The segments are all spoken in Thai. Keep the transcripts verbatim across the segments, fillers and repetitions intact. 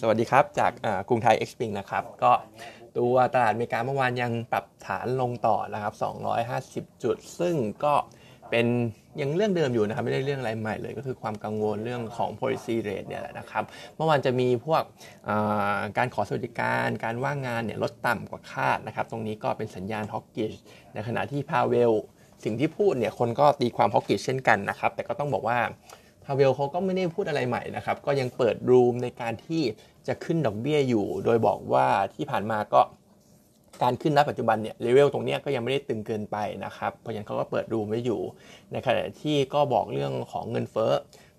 สวัสดีครับจากกรุงไทย เอ็กซ์ พี ไอ เอ็น จี นะครับก็ตัวตลาดอเมริกาเมื่อวานยังปรับฐานลงต่อนะครับสองร้อยห้าสิบจุดซึ่งก็เป็นยังเรื่องเดิมอยู่นะครับไม่ได้เรื่องอะไรใหม่เลยก็คือความกังวลเรื่องของ policy rate เนี่ยแหละนะครับเมื่อวานจะมีพวกการขอสวัสดิการการว่างงานเนี่ยลดต่ำกว่าคาดนะครับตรงนี้ก็เป็นสัญญาณ hawkish ในขณะที่พาเวลสิ่งที่พูดเนี่ยคนก็ตีความ hawkish เช่นกันนะครับแต่ก็ต้องบอกว่าพาเวลเขาก็ไม่ได้พูดอะไรใหม่นะครับก็ยังเปิดรูมในการที่จะขึ้นดอกเบี้ยอยู่โดยบอกว่าที่ผ่านมาก็การขึ้นณปัจจุบันเนี่ยเลเวลตรงนี้ก็ยังไม่ได้ตึงเกินไปนะครับเพราะฉะนั้นเขาก็เปิดรูมไว้อยู่ในขณะที่ก็บอกเรื่องของเงินเฟ้อ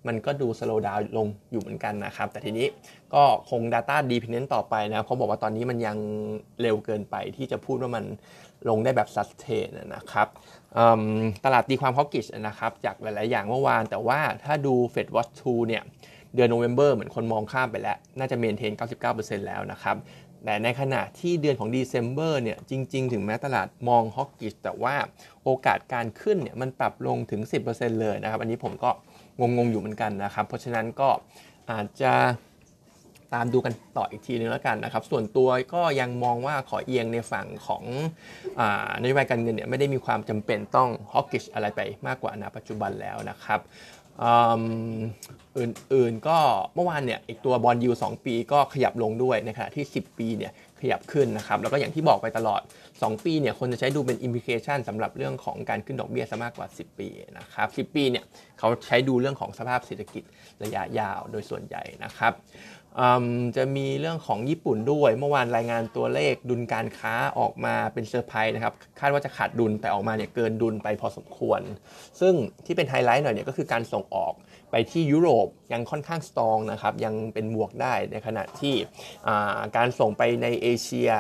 มันก็ดูสโลว์ดาวน์ลงอยู่เหมือนกันนะครับแต่ทีนี้ก็คง data dependent ต่อไปนะครับเขาบอกว่าตอนนี้มันยังเร็วเกินไปที่จะพูดว่ามันลงได้แบบ sustain นะครับตลาดตีความ hawkish นะครับจากหลายๆอย่างเมื่อวานแต่ว่าถ้าดู Fed Watch Tool เนี่ยเดือน November เหมือนคนมองข้ามไปแล้วน่าจะ maintain เก้าสิบเก้าเปอร์เซ็นต์ แล้วนะครับแต่ในขณะที่เดือนของ December เนี่ยจริงๆถึงแม้ตลาดมอง hawkish แต่ว่าโอกาสการขึ้นเนี่ยมันปรับลงถึง สิบเปอร์เซ็นต์ เลยนะครับอันนี้ผมก็งงๆอยู่เหมือนกันนะครับเพราะฉะนั้นก็อาจจะตามดูกันต่ออีกทีนึงแล้วกันนะครับส่วนตัวก็ยังมองว่าขอเอียงในฝั่งของนโยบายการเงินเนี่ยไม่ได้มีความจำเป็นต้อง hawkish อะไรไปมากกว่าณปัจจุบันแล้วนะครับอื่นๆก็เมื่อวานเนี่ยอีกตัวบอนด์ยิลด์สองปีก็ขยับลงด้วยในขณะที่สิบปีเนี่ยขยับขึ้นนะครับแล้วก็อย่างที่บอกไปตลอดสองปีเนี่ยคนจะใช้ดูเป็น implication สำหรับเรื่องของการขึ้นดอกเบี้ยซะมากกว่าสิบปีนะครับสิบปีเนี่ยเขาใช้ดูเรื่องของสภาพเศรษฐกิจระยะยาวโดยส่วนใหญ่นะครับจะมีเรื่องของญี่ปุ่นด้วยเมื่อวานรายงานตัวเลขดุลการค้าออกมาเป็นเซอร์ไพรส์นะครับคาดว่าจะขาดดุลแต่ออกมาเนี่ยเกินดุลไปพอสมควรซึ่งที่เป็นไฮไลท์หน่อยเนี่ยก็คือการส่งออกไปที่ยุโรปยังค่อนข้างสตรองนะครับยังเป็นบวกได้ในขณะที่การส่งไปในเอเชีย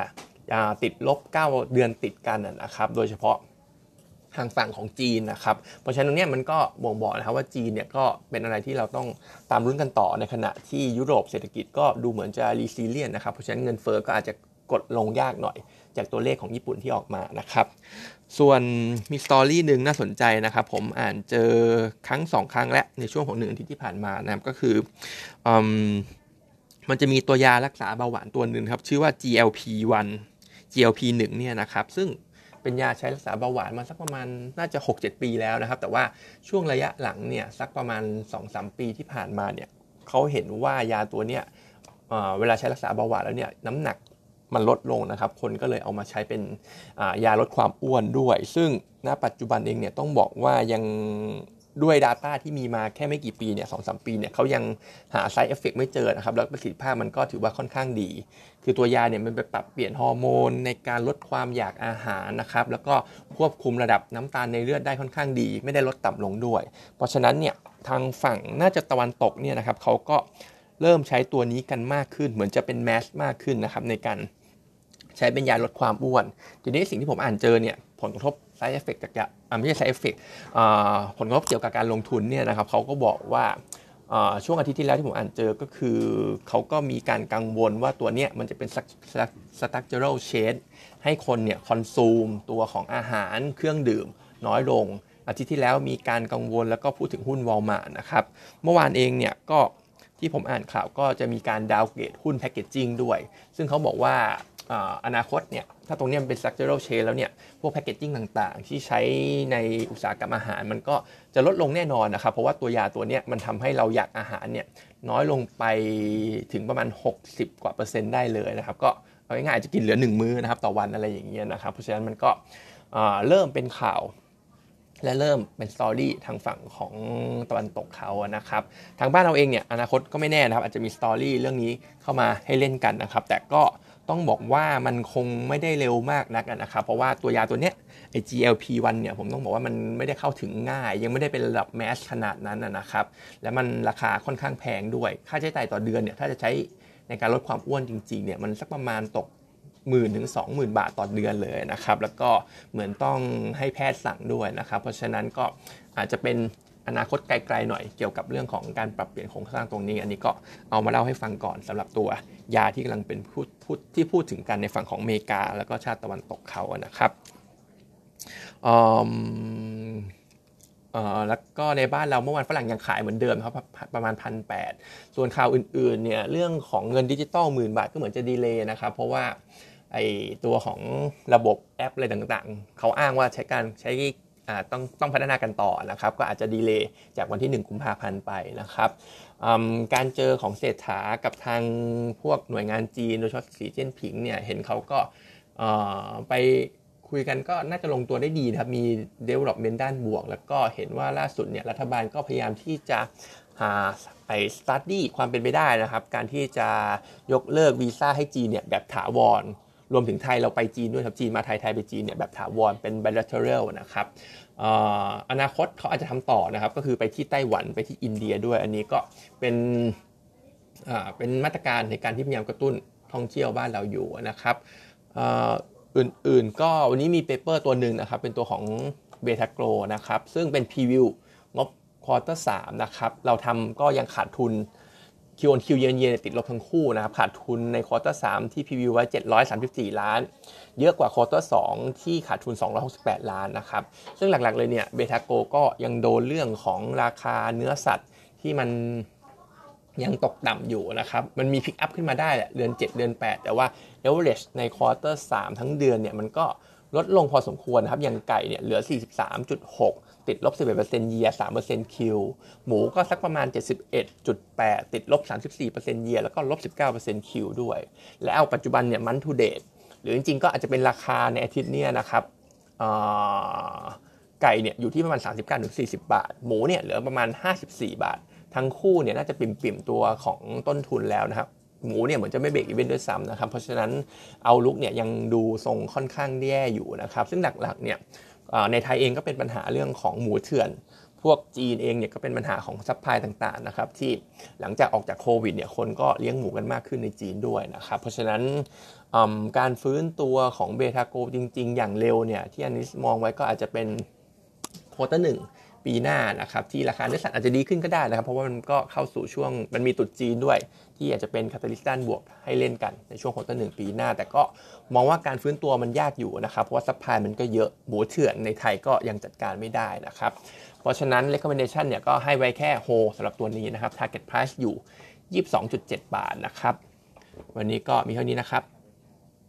ติดลบเก้าเดือนติดกันนะครับโดยเฉพาะทางฝั่งของจีนนะครับเพราะฉะนั้นตรงนี้มันก็บ่งบอกนะครับว่าจีนเนี่ยก็เป็นอะไรที่เราต้องตามรุ้นกันต่อในขณะที่ยุโรปเศรษฐกิจก็ดูเหมือนจะรีซิเลียนนะครับเพราะฉะนั้นเงินเฟ้อก็อาจจะกดลงยากหน่อยจากตัวเลขของญี่ปุ่นที่ออกมานะครับส่วนมีสตอรี่นึงน่าสนใจนะครับผมอ่านเจอครั้งสองครั้งและในช่วงของหนึ่งอาทิตย์ที่ผ่านมานะครับก็คือมันจะมีตัวยารักษาเบาหวานตัวนึงครับชื่อว่า จี แอล พี วัน จี แอล พี วัน เนี่ยนะครับซึ่งเป็นยาใช้รักษาเบาหวานมาสักประมาณน่าจะ หกเจ็ด ปีแล้วนะครับแต่ว่าช่วงระยะหลังเนี่ยสักประมาณ สองสาม ปีที่ผ่านมาเนี่ยเขาเห็นว่ายาตัวเนี้ย เอ่อ เวลาใช้รักษาเบาหวานแล้วเนี่ยน้ำหนักมันลดลงนะครับคนก็เลยเอามาใช้เป็นยาลดความอ้วนด้วยซึ่งณปัจจุบันเองเนี่ยต้องบอกว่ายังด้วย data ที่มีมาแค่ไม่กี่ปีเนี่ย สองสาม ปีเนี่ยเขายังหา side effect ไม่เจอนะครับแล้วประสิทธิภาพมันก็ถือว่าค่อนข้างดีคือตัวยาเนี่ยมันไปปรับเปลี่ยนฮอร์โมนในการลดความอยากอาหารนะครับแล้วก็ควบคุมระดับน้ำตาลในเลือดได้ค่อนข้างดีไม่ได้ลดต่ำลงด้วยเพราะฉะนั้นเนี่ยทางฝั่งน่าจะตะวันตกเนี่ยนะครับเขาก็เริ่มใช้ตัวนี้กันมากขึ้นเหมือนจะเป็น mass มากขึ้นนะครับในการใช้เป็นยาลดความอ้วนทีนี้สิ่งที่ผมอ่านเจอเนี่ยผลกระทบ side effect จากยาไม่ใช่ side effect ผลกระทบเกี่ยวกับการลงทุนเนี่ยนะครับเขาก็บอกว่าช่วงอาทิตย์ที่แล้วที่ผมอ่านเจอก็คือเขาก็มีการกังวลว่าตัวเนี้ยมันจะเป็น structural change ให้คนเนี่ย consume ตัวของอาหารเครื่องดื่มน้อยลงอาทิตย์ที่แล้วมีการกังวลแล้วก็พูดถึงหุ้น Walmart นะครับเมื่อวานเองเนี่ยก็ที่ผมอ่านข่าวก็จะมีการ downgrade หุ้น packaging ด้วยซึ่งเขาบอกว่าอนาคตเนี่ยถ้าตรงนี้มันเป็น structural change แล้วเนี่ยพวก packaging ต่างๆที่ใช้ในอุตสาหกรรมอาหารมันก็จะลดลงแน่นอนนะครับเพราะว่าตัวยาตัวเนี้ยมันทำให้เราอยากอาหารเนี่ยน้อยลงไปถึงประมาณหกสิบกว่าเปอร์เซ็นต์ได้เลยนะครับก็เอาง่ายๆจะกินเหลือหนึ่งมื้อนะครับต่อวันอะไรอย่างเงี้ยนะครับเพราะฉะนั้นมันก็เริ่มเป็นข่าวและเริ่มเป็นสตอรี่ทางฝั่งของตะวันตกเขานะครับทางบ้านเราเองเนี่ยอนาคตก็ไม่แน่นะครับอาจจะมีสตอรี่เรื่องนี้เข้ามาให้เล่นกันนะครับแต่ก็ต้องบอกว่ามันคงไม่ได้เร็วมากนักนะครับเพราะว่าตัวยาตัวเนี้ยไอ้ จี แอล พี วัน เนี่ยผมต้องบอกว่ามันไม่ได้เข้าถึงง่ายยังไม่ได้เป็นระดับแมสขนาดนั้นนะครับและมันราคาค่อนข้างแพงด้วยค่าใช้จ่ายต่อเดือนเนี่ยถ้าจะใช้ในการลดความอ้วนจริงๆเนี่ยมันสักประมาณตกหมื่นถึงสองหมื่นบาทต่อเดือนเลยนะครับแล้วก็เหมือนต้องให้แพทย์สั่งด้วยนะครับเพราะฉะนั้นก็อาจจะเป็นอนาคตไกลๆหน่อยเกี่ยวกับเรื่องของการปรับเปลี่ยนโครงสร้างตรงนี้อันนี้ก็เอามาเล่าให้ฟังก่อนสำหรับตัวยาที่กำลังเป็นพูดพูดที่พูดถึงกันในฝั่งของอเมริกาแล้วก็ชาติตะวันตกเขานะครับ แล้วก็ในบ้านเราเมื่อวานฝรั่งยังขายเหมือนเดิมครับประมาณ หนึ่งพันแปดร้อย ส่วนข่าวอื่นๆเนี่ยเรื่องของเงินดิจิตอลหมื่นบาทก็เหมือนจะดีเลย์นะครับเพราะว่าไอตัวของระบบแอปอะไรต่างๆเขาอ้างว่าใช้การใช้ต้องต้องพัฒนากันต่อนะครับก็อาจจะดีเลย์จากวันที่หนึ่งกุมภาพันธ์ไปนะครับการเจอของเศรษฐากับทางพวกหน่วยงานจีนโดยเฉพาะสีเจิ้นผิงเนี่ยเห็นเขาก็ไปคุยกันก็น่าจะลงตัวได้ดีนะครับมี development ด้านบวกแล้วก็เห็นว่าล่าสุดเนี่ยรัฐบาลก็พยายามที่จะหาไป study ความเป็นไปได้นะครับการที่จะยกเลิกวีซ่าให้จีนเนี่ยแบบถาวรรวมถึงไทยเราไปจีนด้วยครับจีนมาไทยไทยไปจีนเนี่ยแบบถาวรเป็น bilateral นะครับ อ, อนาคตเขาอาจจะทำต่อนะครับก็คือไปที่ไต้หวันไปที่อินเดียด้วยอันนี้ก็เป็นเป็นมาตรการในการที่พยายามกระตุ้นท่องเที่ยวบ้านเราอยู่นะครับอื่นๆก็วันนี้มีเปเปอร์ตัวหนึ่งนะครับเป็นตัวของเบทาโกรนะครับซึ่งเป็นพรีวิวงบควอเตอร์สามนะครับเราทำก็ยังขาดทุนคิวออนคิวเย็นๆติดลบทั้งคู่นะครับขาดทุนในควอเตอร์สามที่พรีวิวไว้เจ็ดร้อยสามสิบสี่ล้านเยอะกว่าควอเตอร์สองที่ขาดทุนสองร้อยหกสิบแปดล้านนะครับซึ่งหลักๆเลยเนี่ยเบทาโกรก็ยังโดนเรื่องของราคาเนื้อสัตว์ที่มันยังตกต่ำอยู่นะครับมันมีพิกอัพขึ้นมาได้แหละเดือนเจ็ดเดือนแปดแต่ว่า average ในควอเตอร์สามทั้งเดือนเนี่ยมันก็ลดลงพอสมควรนะครับอย่างไก่เนี่ยเหลือ สี่สิบสามจุดหก ติดลบ สิบเอ็ดเปอร์เซ็นต์ year สามเปอร์เซ็นต์ Q หมูก็สักประมาณ เจ็ดสิบเอ็ดจุดแปด ติดลบ สามสิบสี่เปอร์เซ็นต์ year แล้วก็ลบ สิบเก้าเปอร์เซ็นต์ Q ด้วยและเอาปัจจุบันเนี่ย month to date หรือจริงๆก็อาจจะเป็นราคาในอาทิตย์นี้นะครับไก่เนี่ยอยู่ที่ประมาณ สามสิบเก้าถึงสี่สิบบาทหมูเนี่ยเหลือประมาณห้าสิบสี่บาททั้งคู่เนี่ยน่าจะปิ่มๆตัวของต้นทุนแล้วนะครับหมูเนี่ยเหมือนจะไม่เบรกอีเวนต์ด้วยซ้ำนะครับเพราะฉะนั้นเอาลุกเนี่ยยังดูทรงค่อนข้างแย่อยู่นะครับซึ่งหลักๆเนี่ยในไทยเองก็เป็นปัญหาเรื่องของหมูเถื่อนพวกจีนเองเนี่ยก็เป็นปัญหาของซัพพลายต่างๆนะครับที่หลังจากออกจากโควิดเนี่ยคนก็เลี้ยงหมูกันมากขึ้นในจีนด้วยนะครับเพราะฉะนั้นการฟื้นตัวของเบทาโกจริงๆอย่างเร็วเนี่ยที่อันนี้มองไว้ก็อาจจะเป็นโควอเตอร์หนึ่งปีหน้านะครับที่ราคาเนื้อสัตว์อาจจะดีขึ้นก็ได้นะครับเพราะว่ามันก็เข้าสู่ช่วงมันมีตรุษจีนด้วยที่อาจจะเป็นคาตาลิสต์ด้านบวกให้เล่นกันในช่วงของต้นหนึ่งปีหน้าแต่ก็มองว่าการฟื้นตัวมันยากอยู่นะครับเพราะว่าซัพพลายมันก็เยอะหมูเถื่อนในไทยก็ยังจัดการไม่ได้นะครับเพราะฉะนั้น recommendation เนี่ยก็ให้ไว้แค่ hold สำหรับตัวนี้นะครับ target price อยู่ ยี่สิบสองจุดเจ็ด บาทนะครับวันนี้ก็มีเท่านี้นะครับ